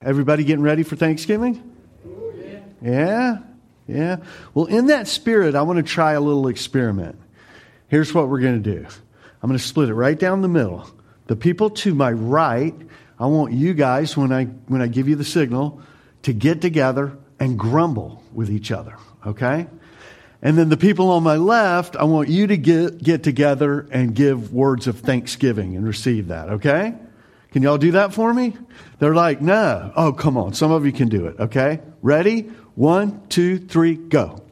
Everybody getting ready for Thanksgiving? Yeah. Well, in that spirit, I want to try a little experiment. Here's what we're going to do. I'm going to split it right down the middle. The people to my right, I want you guys, when I give you the signal, to get together and grumble with each other, okay? And then the people on my left, I want you to get together and give words of thanksgiving and receive that, okay? Can y'all do that for me? They're like, no. Oh, come on. Some of you can do it, okay? Ready? 1, 2, 3, go.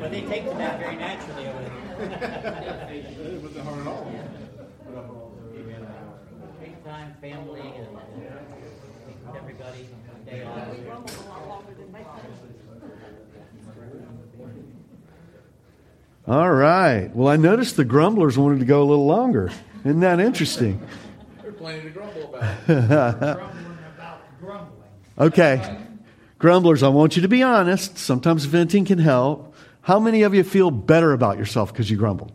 But they take to that very naturally over there. It wasn't hard at all. Take time, family, and everybody. They all. All right. Well, I noticed the grumblers wanted to go a little longer. Isn't that interesting? They're planning to grumble about it. Grumbling about grumbling. Okay. Grumblers, I want you to be honest. Sometimes venting can help. How many of you feel better about yourself because you grumbled?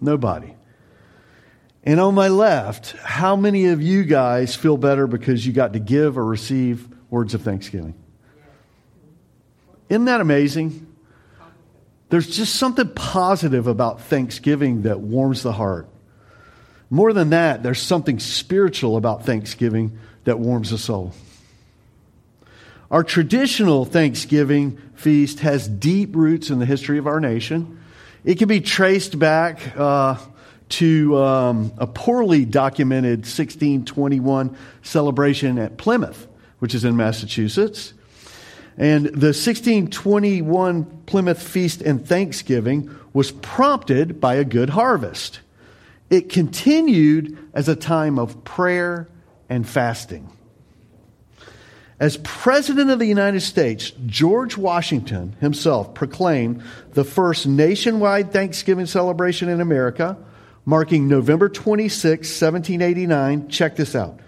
Nobody. And on my left, how many of you guys feel better because you got to give or receive words of thanksgiving? Isn't that amazing? There's just something positive about Thanksgiving that warms the heart. More than that, there's something spiritual about Thanksgiving that warms the soul. Our traditional Thanksgiving feast has deep roots in the history of our nation. It can be traced back to a poorly documented 1621 celebration at Plymouth, which is in Massachusetts. And the 1621 Plymouth Feast and Thanksgiving was prompted by a good harvest. It continued as a time of prayer and fasting. As President of the United States, George Washington himself proclaimed the first nationwide Thanksgiving celebration in America, marking November 26, 1789, check this out,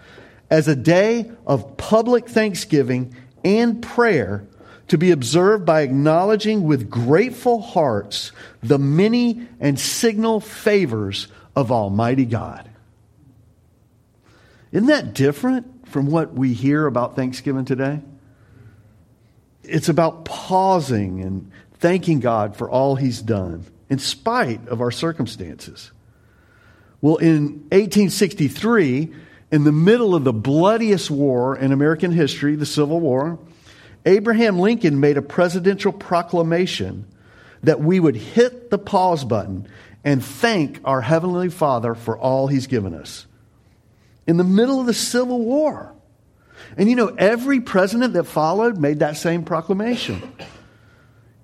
as a day of public thanksgiving and prayer to be observed by acknowledging with grateful hearts the many and signal favors of Almighty God. Isn't that different from what we hear about Thanksgiving today? It's about pausing and thanking God for all He's done in spite of our circumstances. Well, in 1863, in the middle of the bloodiest war in American history, the Civil War, Abraham Lincoln made a presidential proclamation that we would hit the pause button and thank our Heavenly Father for all He's given us. In the middle of the Civil War. And you know, every president that followed made that same proclamation.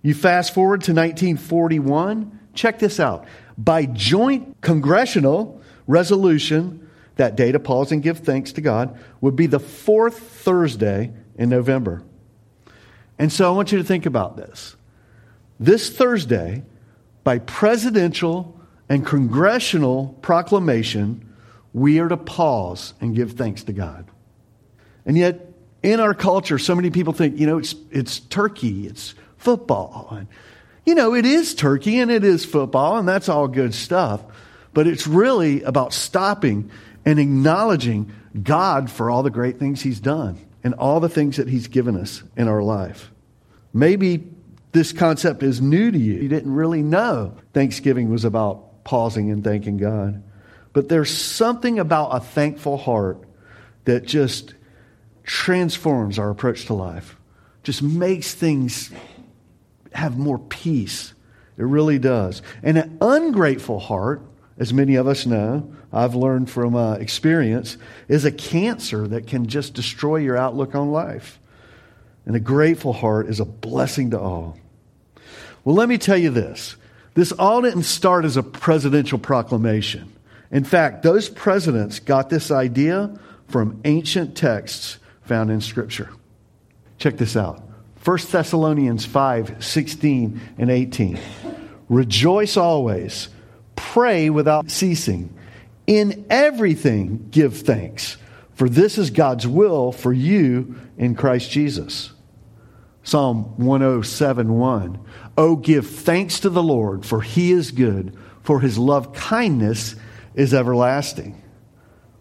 You fast forward to 1941. Check this out. By joint congressional resolution, that day to pause and give thanks to God would be the fourth Thursday in November. And so I want you to think about this. This Thursday, by presidential and congressional proclamation, we are to pause and give thanks to God. And yet, in our culture, so many people think, you know, it's turkey, it's football. And, you know, it is turkey and it is football, and that's all good stuff. But it's really about stopping and acknowledging God for all the great things He's done and all the things that He's given us in our life. Maybe this concept is new to you. You didn't really know Thanksgiving was about pausing and thanking God. But there's something about a thankful heart that just transforms our approach to life, just makes things have more peace. It really does. And an ungrateful heart, as many of us know, I've learned from experience, is a cancer that can just destroy your outlook on life. And a grateful heart is a blessing to all. Well, let me tell you this. This all didn't start as a presidential proclamation. In fact, those presidents got this idea from ancient texts found in Scripture. Check this out. 1 Thessalonians 5, 16 and 18. Rejoice always. Pray without ceasing. In everything give thanks. For this is God's will for you in Christ Jesus. Psalm 107:1. Oh, give thanks to the Lord, for he is good, for his love kindness is everlasting.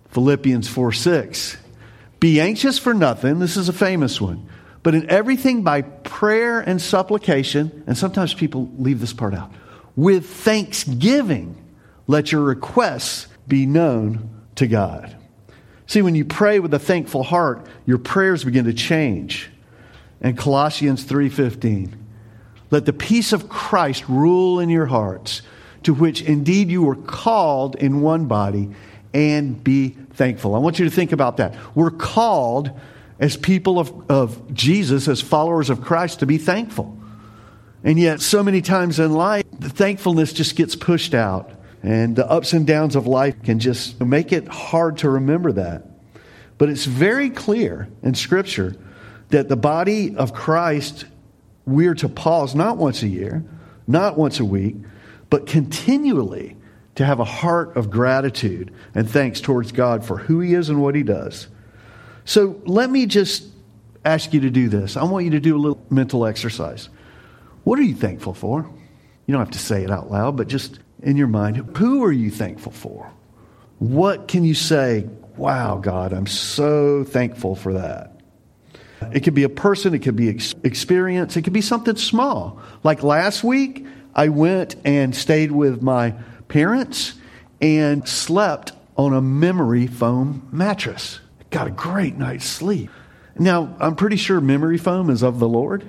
Philippians 4:6. Be anxious for nothing. This is a famous one. But in everything by prayer and supplication, and sometimes people leave this part out, with thanksgiving, let your requests be known to God. See, when you pray with a thankful heart, your prayers begin to change. And Colossians 3:15, let the peace of Christ rule in your hearts, to which indeed you were called in one body, and be thankful. I want you to think about that. We're called as people of Jesus, as followers of Christ, to be thankful. And yet so many times in life, the thankfulness just gets pushed out. And the ups and downs of life can just make it hard to remember that. But it's very clear in Scripture that the body of Christ, we're to pause not once a year, not once a week, but continually to have a heart of gratitude and thanks towards God for who He is and what He does. So let me just ask you to do this. I want you to do a little mental exercise. What are you thankful for? You don't have to say it out loud, but just in your mind, who are you thankful for? What can you say, wow, God, I'm so thankful for that? It could be a person, it could be experience, it could be something small. Like last week, I went and stayed with my parents and slept on a memory foam mattress. Got a great night's sleep. Now, I'm pretty sure memory foam is of the Lord.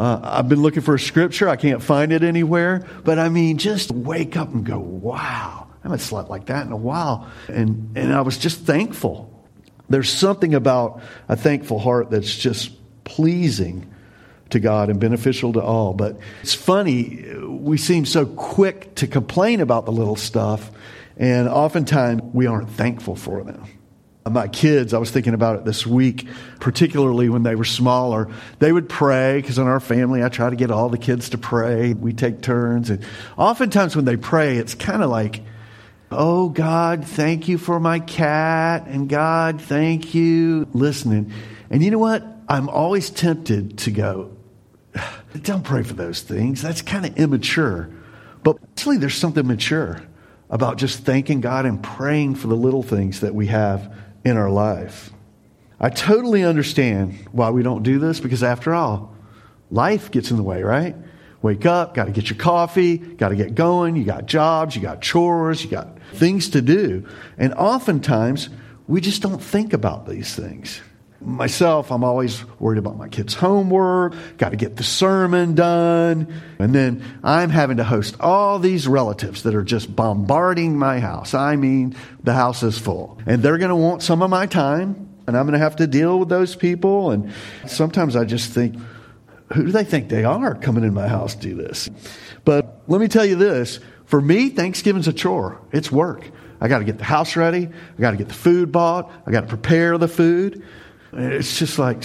I've been looking for a scripture. I can't find it anywhere. But I mean, just wake up and go, wow, I haven't slept like that in a while. And I was just thankful. There's something about a thankful heart that's just pleasing to God and beneficial to all. But it's funny, we seem so quick to complain about the little stuff, and oftentimes we aren't thankful for them. My kids, I was thinking about it this week, particularly when they were smaller, they would pray, because in our family, I try to get all the kids to pray. We take turns. And oftentimes when they pray, it's kind of like, oh, God, thank you for my cat, and God, thank you, listening. And you know what? I'm always tempted to go, don't pray for those things. That's kind of immature. But actually, there's something mature about just thanking God and praying for the little things that we have in our life. I totally understand why we don't do this, because after all, life gets in the way, right? Wake up, got to get your coffee, got to get going, you got jobs, you got chores, you got things to do. And oftentimes, we just don't think about these things. Myself, I'm always worried about my kids' homework, got to get the sermon done, and then I'm having to host all these relatives that are just bombarding my house. I mean, the house is full, and they're going to want some of my time, and I'm going to have to deal with those people, and sometimes I just think, who do they think they are coming in my house to do this? But let me tell you this, for me, Thanksgiving's a chore. It's work. I got to get the house ready. I got to get the food bought. I got to prepare the food. It's just like,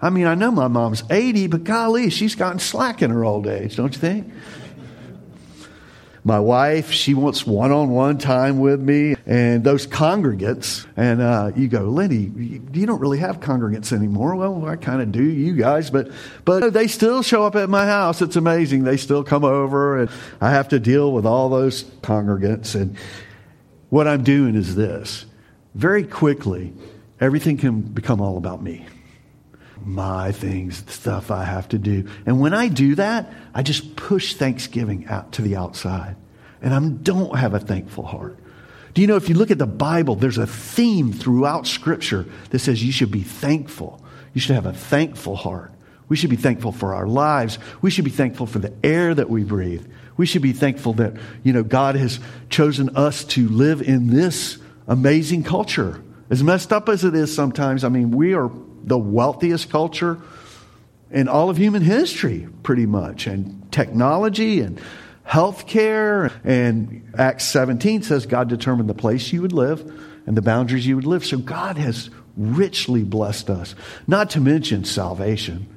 I mean, I know my mom's 80, but golly, she's gotten slack in her old age, don't you think? My wife, she wants one-on-one time with me and those congregants. And you go, Lenny, you don't really have congregants anymore. Well, I kind of do, you guys. But they still show up at my house. It's amazing. They still come over, and I have to deal with all those congregants. And what I'm doing is this. Very quickly, everything can become all about me. My things, the stuff I have to do. And when I do that, I just push Thanksgiving out to the outside. And I don't have a thankful heart. Do you know, if you look at the Bible, there's a theme throughout Scripture that says you should be thankful. You should have a thankful heart. We should be thankful for our lives. We should be thankful for the air that we breathe. We should be thankful that, you know, God has chosen us to live in this amazing culture. As messed up as it is sometimes, I mean, we are the wealthiest culture in all of human history, pretty much. And technology and healthcare. And Acts 17 says God determined the place you would live and the boundaries you would live. So God has richly blessed us. Not to mention salvation.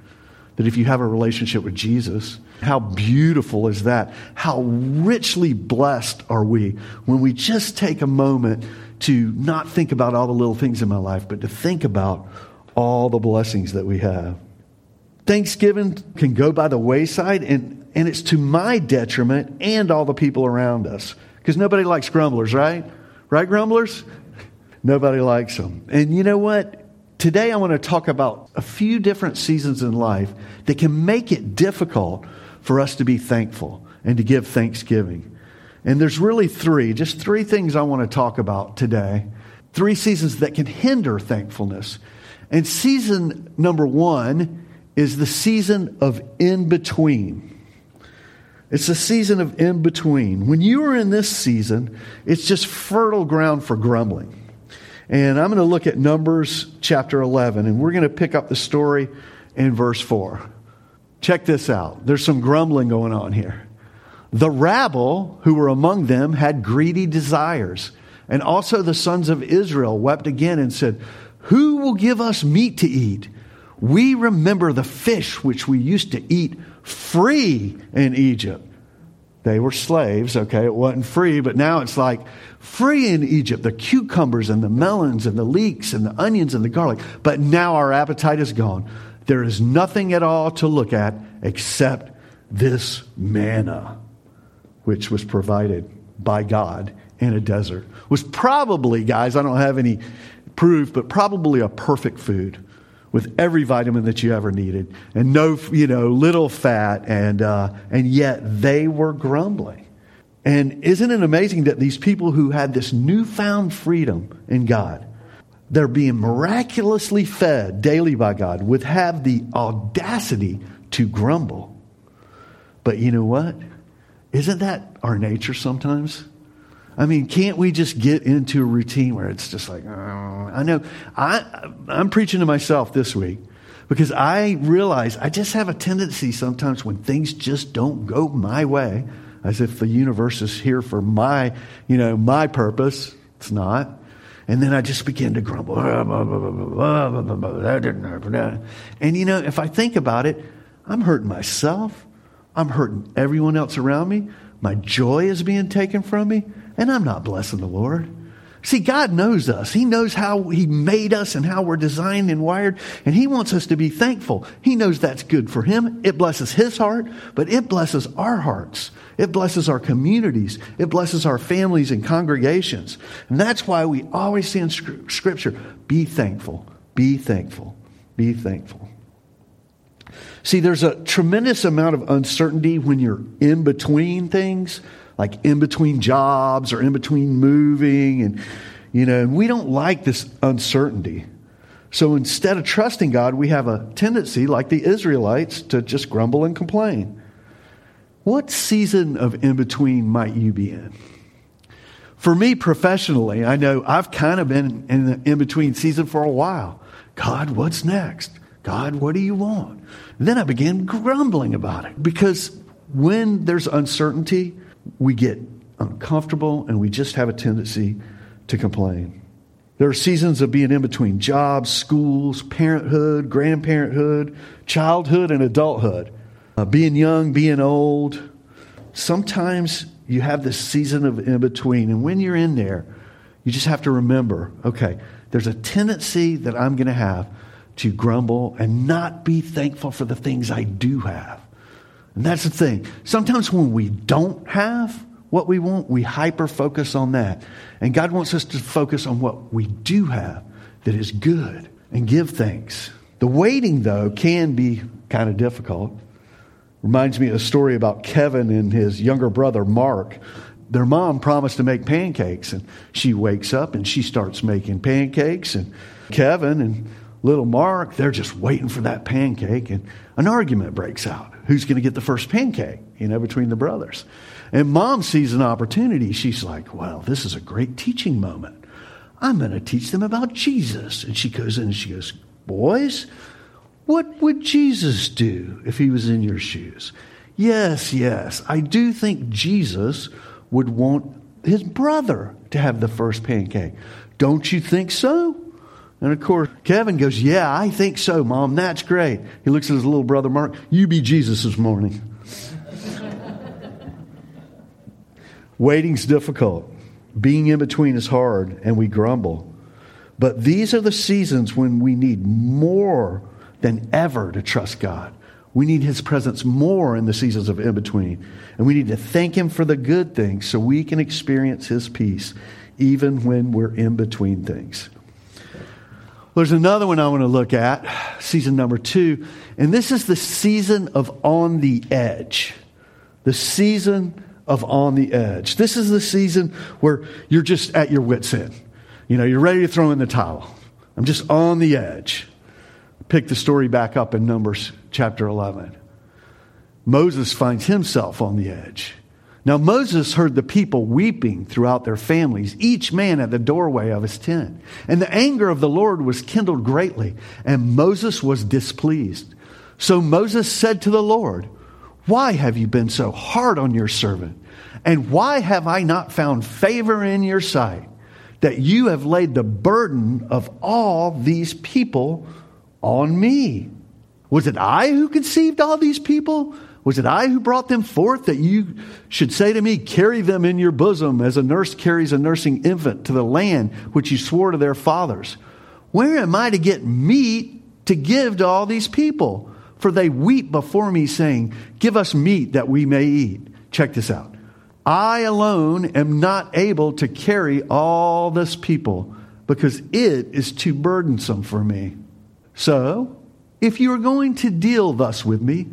that if you have a relationship with Jesus, how beautiful is that? How richly blessed are we when we just take a moment to not think about all the little things in my life, but to think about all the blessings that we have. Thanksgiving can go by the wayside, and it's to my detriment and all the people around us. Because nobody likes grumblers, right? Right, grumblers? Nobody likes them. And you know what? Today I want to talk about a few different seasons in life that can make it difficult for us to be thankful and to give thanksgiving. And there's really three things I want to talk about today. Three seasons that can hinder thankfulness. And season number one is the season of in-between. It's a season of in-between. When you are in this season, it's just fertile ground for grumbling. And I'm going to look at Numbers chapter 11, and we're going to pick up the story in verse 4. Check this out. There's some grumbling going on here. The rabble who were among them had greedy desires, and also the sons of Israel wept again and said, "Who will give us meat to eat? We remember the fish which we used to eat free in Egypt." They were slaves, okay? It wasn't free, but now it's like free in Egypt. The cucumbers and the melons and the leeks and the onions and the garlic. But now our appetite is gone. There is nothing at all to look at except this manna, which was provided by God in a desert. Was probably, guys, I don't have any proof, but probably a perfect food with every vitamin that you ever needed, and no, little fat, and yet they were grumbling. And isn't it amazing that these people who had this newfound freedom in God, they're being miraculously fed daily by God, would have the audacity to grumble. But you know what? Isn't that our nature sometimes? I mean, can't we just get into a routine where it's just like, I know, I'm preaching to myself this week because I realize I just have a tendency sometimes when things just don't go my way, as if the universe is here for my, my purpose. It's not. And then I just begin to grumble. That didn't happen. And if I think about it, I'm hurting myself. I'm hurting everyone else around me. My joy is being taken from me. And I'm not blessing the Lord. See, God knows us. He knows how He made us and how we're designed and wired. And He wants us to be thankful. He knows that's good for Him. It blesses His heart, but it blesses our hearts. It blesses our communities. It blesses our families and congregations. And that's why we always see in Scripture, be thankful, be thankful, be thankful. See, there's a tremendous amount of uncertainty when you're in between things, like in between jobs or in between moving. And, and we don't like this uncertainty. So instead of trusting God, we have a tendency, like the Israelites, to just grumble and complain. What season of in-between might you be in? For me, professionally, I know I've kind of been in the in-between season for a while. God, what's next? God, what do you want? And then I began grumbling about it. Because when there's uncertainty, we get uncomfortable and we just have a tendency to complain. There are seasons of being in between jobs, schools, parenthood, grandparenthood, childhood, and adulthood. Being young, being old. Sometimes you have this season of in between. And when you're in there, you just have to remember, okay, there's a tendency that I'm going to have to grumble and not be thankful for the things I do have. And that's the thing. Sometimes when we don't have what we want, we hyper-focus on that. And God wants us to focus on what we do have that is good and give thanks. The waiting, though, can be kind of difficult. Reminds me of a story about Kevin and his younger brother, Mark. Their mom promised to make pancakes, and she wakes up and she starts making pancakes. And Kevin and little Mark, they're just waiting for that pancake, and an argument breaks out. Who's going to get the first pancake, between the brothers? And mom sees an opportunity. She's like, well, this is a great teaching moment. I'm going to teach them about Jesus. And she goes in and she goes, boys, what would Jesus do if He was in your shoes? Yes, I do think Jesus would want his brother to have the first pancake. Don't you think so? And of course, Kevin goes, yeah, I think so, Mom. That's great. He looks at his little brother, Mark. You be Jesus this morning. Waiting's difficult. Being in between is hard, and we grumble. But these are the seasons when we need more than ever to trust God. We need His presence more in the seasons of in-between. And we need to thank Him for the good things so we can experience His peace even when we're in between things. There's another one I want to look at, season number 2. And this is the season of on the edge. The season of on the edge. This is the season where you're just at your wit's end. You know, you're ready to throw in the towel. I'm just on the edge. Pick the story back up in Numbers chapter 11. Moses finds himself on the edge. Now Moses heard the people weeping throughout their families, each man at the doorway of his tent. And the anger of the Lord was kindled greatly, and Moses was displeased. So Moses said to the Lord, "Why have you been so hard on your servant? And why have I not found favor in your sight, that you have laid the burden of all these people on me? Was it I who conceived all these people? Was it I who brought them forth, that you should say to me, carry them in your bosom as a nurse carries a nursing infant to the land which you swore to their fathers? Where am I to get meat to give to all these people? For they weep before me, saying, give us meat that we may eat." Check this out. "I alone am not able to carry all this people, because it is too burdensome for me. So, if you are going to deal thus with me,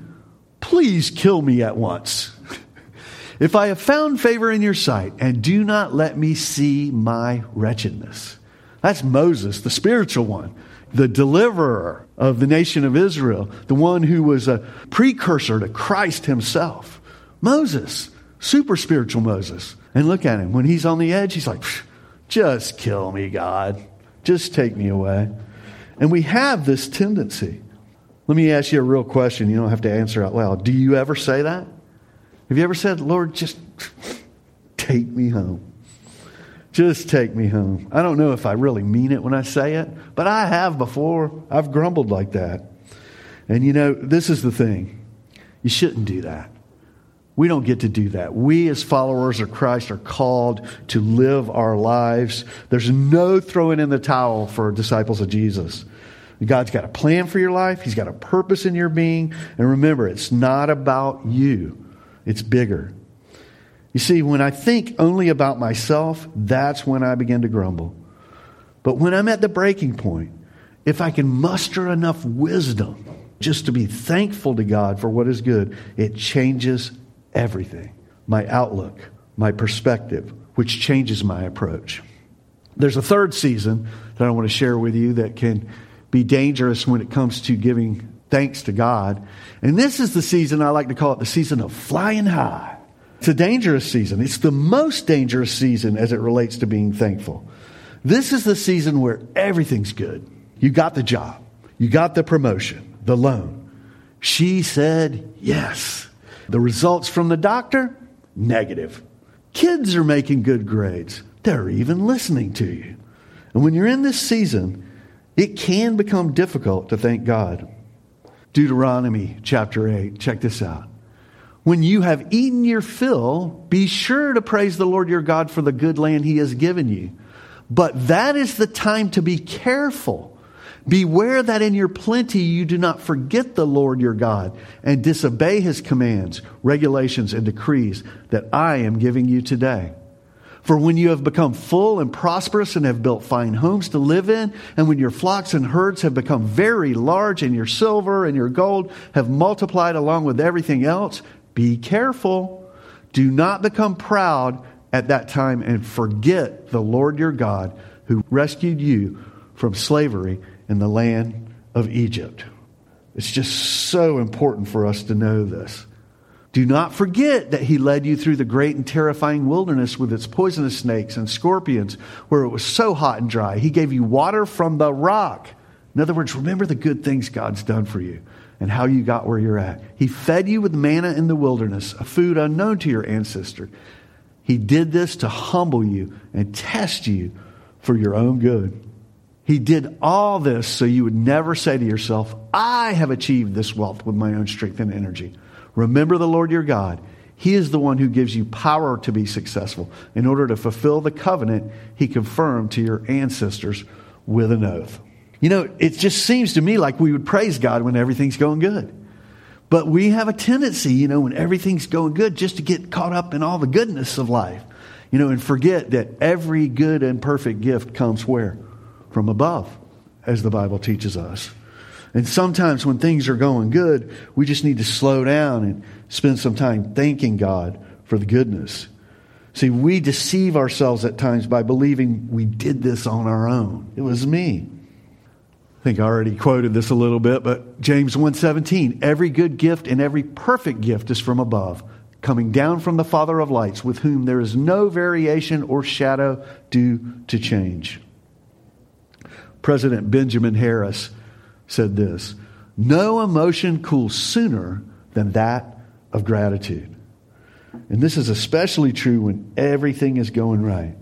please kill me at once. If I have found favor in your sight, and do not let me see my wretchedness." That's Moses, the spiritual one, the deliverer of the nation of Israel, the one who was a precursor to Christ himself. Moses, super spiritual Moses. And look at him. When he's on the edge, he's like, just kill me, God. Just take me away. And we have this tendency. Let me ask you a real question. You don't have to answer out loud. Do you ever say that? Have you ever said, Lord, just take me home. Just take me home. I don't know if I really mean it when I say it, but I have before. I've grumbled like that. And you know, this is the thing. You shouldn't do that. We don't get to do that. We as followers of Christ are called to live our lives. There's no throwing in the towel for disciples of Jesus. God's got a plan for your life. He's got a purpose in your being. And remember, it's not about you. It's bigger. You see, when I think only about myself, that's when I begin to grumble. But when I'm at the breaking point, if I can muster enough wisdom just to be thankful to God for what is good, it changes everything. My outlook, my perspective, which changes my approach. There's a third season that I want to share with you that can be dangerous when it comes to giving thanks to God. And this is the season, I like to call it the season of flying high. It's a dangerous season. It's the most dangerous season as it relates to being thankful. This is the season where everything's good. You got the job. You got the promotion, the loan. She said yes. The results from the doctor, negative. Kids are making good grades. They're even listening to you. And when you're in this season, it can become difficult to thank God. Deuteronomy chapter 8, check this out. "When you have eaten your fill, be sure to praise the Lord your God for the good land He has given you. But that is the time to be careful. Beware that in your plenty you do not forget the Lord your God and disobey His commands, regulations, and decrees that I am giving you today. For when you have become full and prosperous and have built fine homes to live in, and when your flocks and herds have become very large and your silver and your gold have multiplied along with everything else, be careful. Do not become proud at that time and forget the Lord your God who rescued you from slavery in the land of Egypt." It's just so important for us to know this. "Do not forget that He led you through the great and terrifying wilderness with its poisonous snakes and scorpions, where it was so hot and dry. He gave you water from the rock." In other words, remember the good things God's done for you and how you got where you're at. "He fed you with manna in the wilderness, a food unknown to your ancestor. He did this to humble you and test you for your own good. He did all this so you would never say to yourself, I have achieved this wealth with my own strength and energy. Remember the Lord your God. He is the one who gives you power to be successful in order to fulfill the covenant he confirmed to your ancestors with an oath. You know, it just seems to me like we would praise God when everything's going good. But we have a tendency, you know, when everything's going good, just to get caught up in all the goodness of life, you know, and forget that every good and perfect gift comes where? From above, as the Bible teaches us. And sometimes when things are going good, we just need to slow down and spend some time thanking God for the goodness. See, we deceive ourselves at times by believing we did this on our own. It was me. I think I already quoted this a little bit, but James 1:17, every good gift and every perfect gift is from above, coming down from the Father of lights, with whom there is no variation or shadow due to change. President Benjamin Harris said this, no emotion cools sooner than that of gratitude. And this is especially true when everything is going right.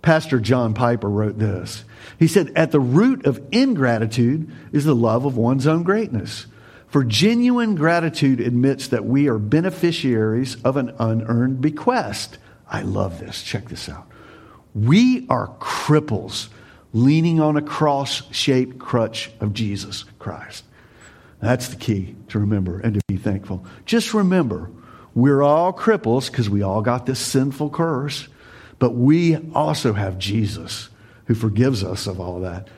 Pastor John Piper wrote this. He said, at the root of ingratitude is the love of one's own greatness. For genuine gratitude admits that we are beneficiaries of an unearned bequest. I love this. Check this out. We are cripples leaning on a cross-shaped crutch of Jesus Christ. That's the key to remember and to be thankful. Just remember, we're all cripples because we all got this sinful curse, but we also have Jesus who forgives us of all that.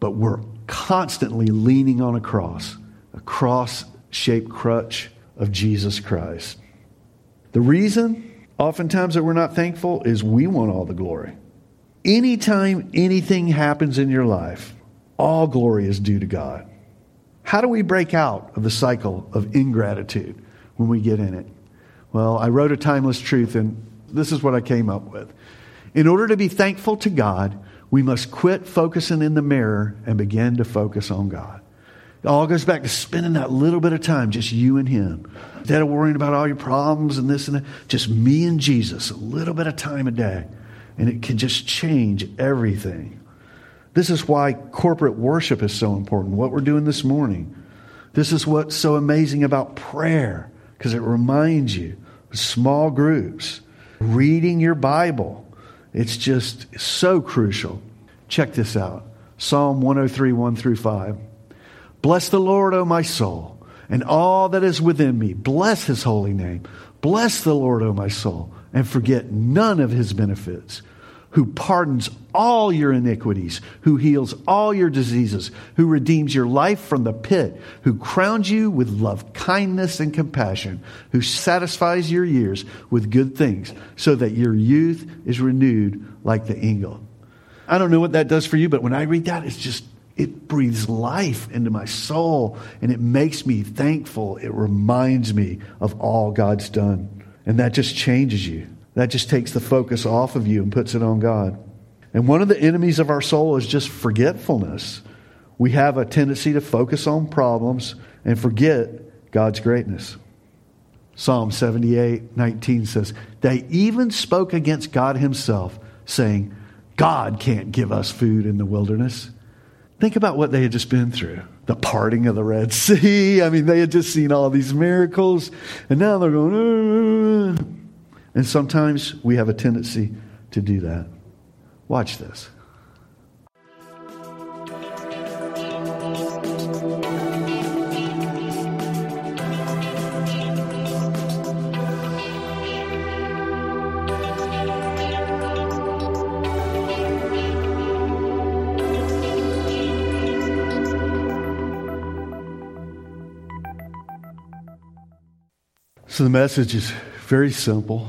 But we're constantly leaning on a cross-shaped crutch of Jesus Christ. The reason oftentimes that we're not thankful is we want all the glory. Anytime anything happens in your life, all glory is due to God. How do we break out of the cycle of ingratitude when we get in it? Well, I wrote A Timeless Truth, and this is what I came up with. In order to be thankful to God, we must quit focusing in the mirror and begin to focus on God. It all goes back to spending that little bit of time, just you and Him. Instead of worrying about all your problems and this and that, just me and Jesus, a little bit of time a day. And it can just change everything. This is why corporate worship is so important, what we're doing this morning. This is what's so amazing about prayer, because it reminds you of small groups, reading your Bible. It's just so crucial. Check this out. Psalm 103, 1 through 5. Bless the Lord, O my soul, and all that is within me. Bless his holy name. Bless the Lord, O my soul, and forget none of his benefits, who pardons all your iniquities, who heals all your diseases, who redeems your life from the pit, who crowns you with love, kindness, and compassion, who satisfies your years with good things, so that your youth is renewed like the eagle. I don't know what that does for you, but when I read that, it breathes life into my soul, and it makes me thankful. It reminds me of all God's done. And that just changes you. That just takes the focus off of you and puts it on God. And one of the enemies of our soul is just forgetfulness. We have a tendency to focus on problems and forget God's greatness. Psalm 78:19 says, they even spoke against God himself, saying, God can't give us food in the wilderness. Think about what they had just been through. The parting of the Red Sea. I mean, they had just seen all these miracles. And now they're going, and sometimes we have a tendency to do that. Watch this. So the message is very simple.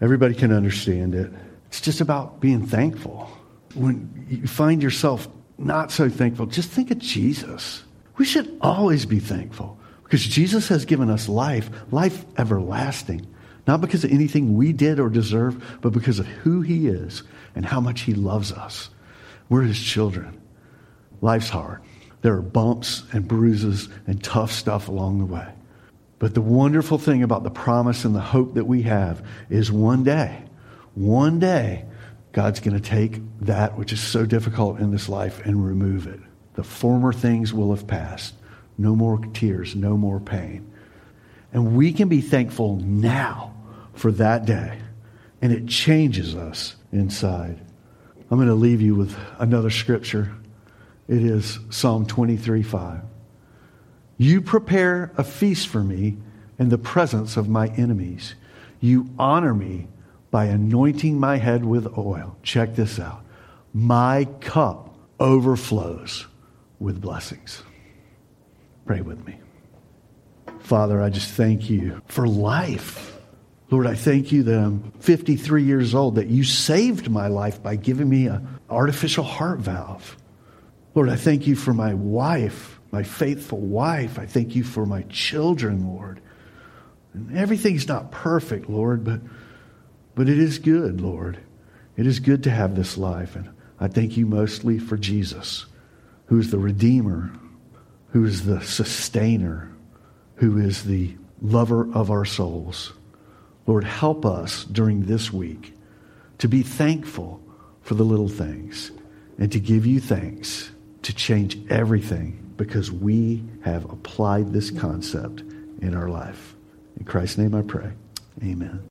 Everybody can understand it. It's just about being thankful. When you find yourself not so thankful, just think of Jesus. We should always be thankful because Jesus has given us life, life everlasting. Not because of anything we did or deserve, but because of who he is and how much he loves us. We're his children. Life's hard. There are bumps and bruises and tough stuff along the way. But the wonderful thing about the promise and the hope that we have is one day, God's going to take that which is so difficult in this life and remove it. The former things will have passed. No more tears, no more pain. And we can be thankful now for that day. And it changes us inside. I'm going to leave you with another scripture. It is Psalm 23:5. You prepare a feast for me in the presence of my enemies. You honor me by anointing my head with oil. Check this out. My cup overflows with blessings. Pray with me. Father, I just thank you for life. Lord, I thank you that I'm 53 years old, that you saved my life by giving me an artificial heart valve. Lord, I thank you for my wife, my faithful wife. I thank you for my children, Lord. And everything's not perfect, Lord, but it is good, Lord. It is good to have this life. And I thank you mostly for Jesus, who is the Redeemer, who is the Sustainer, who is the lover of our souls. Lord, help us during this week to be thankful for the little things and to give you thanks, to change everything because we have applied this concept in our life. In Christ's name I pray. Amen.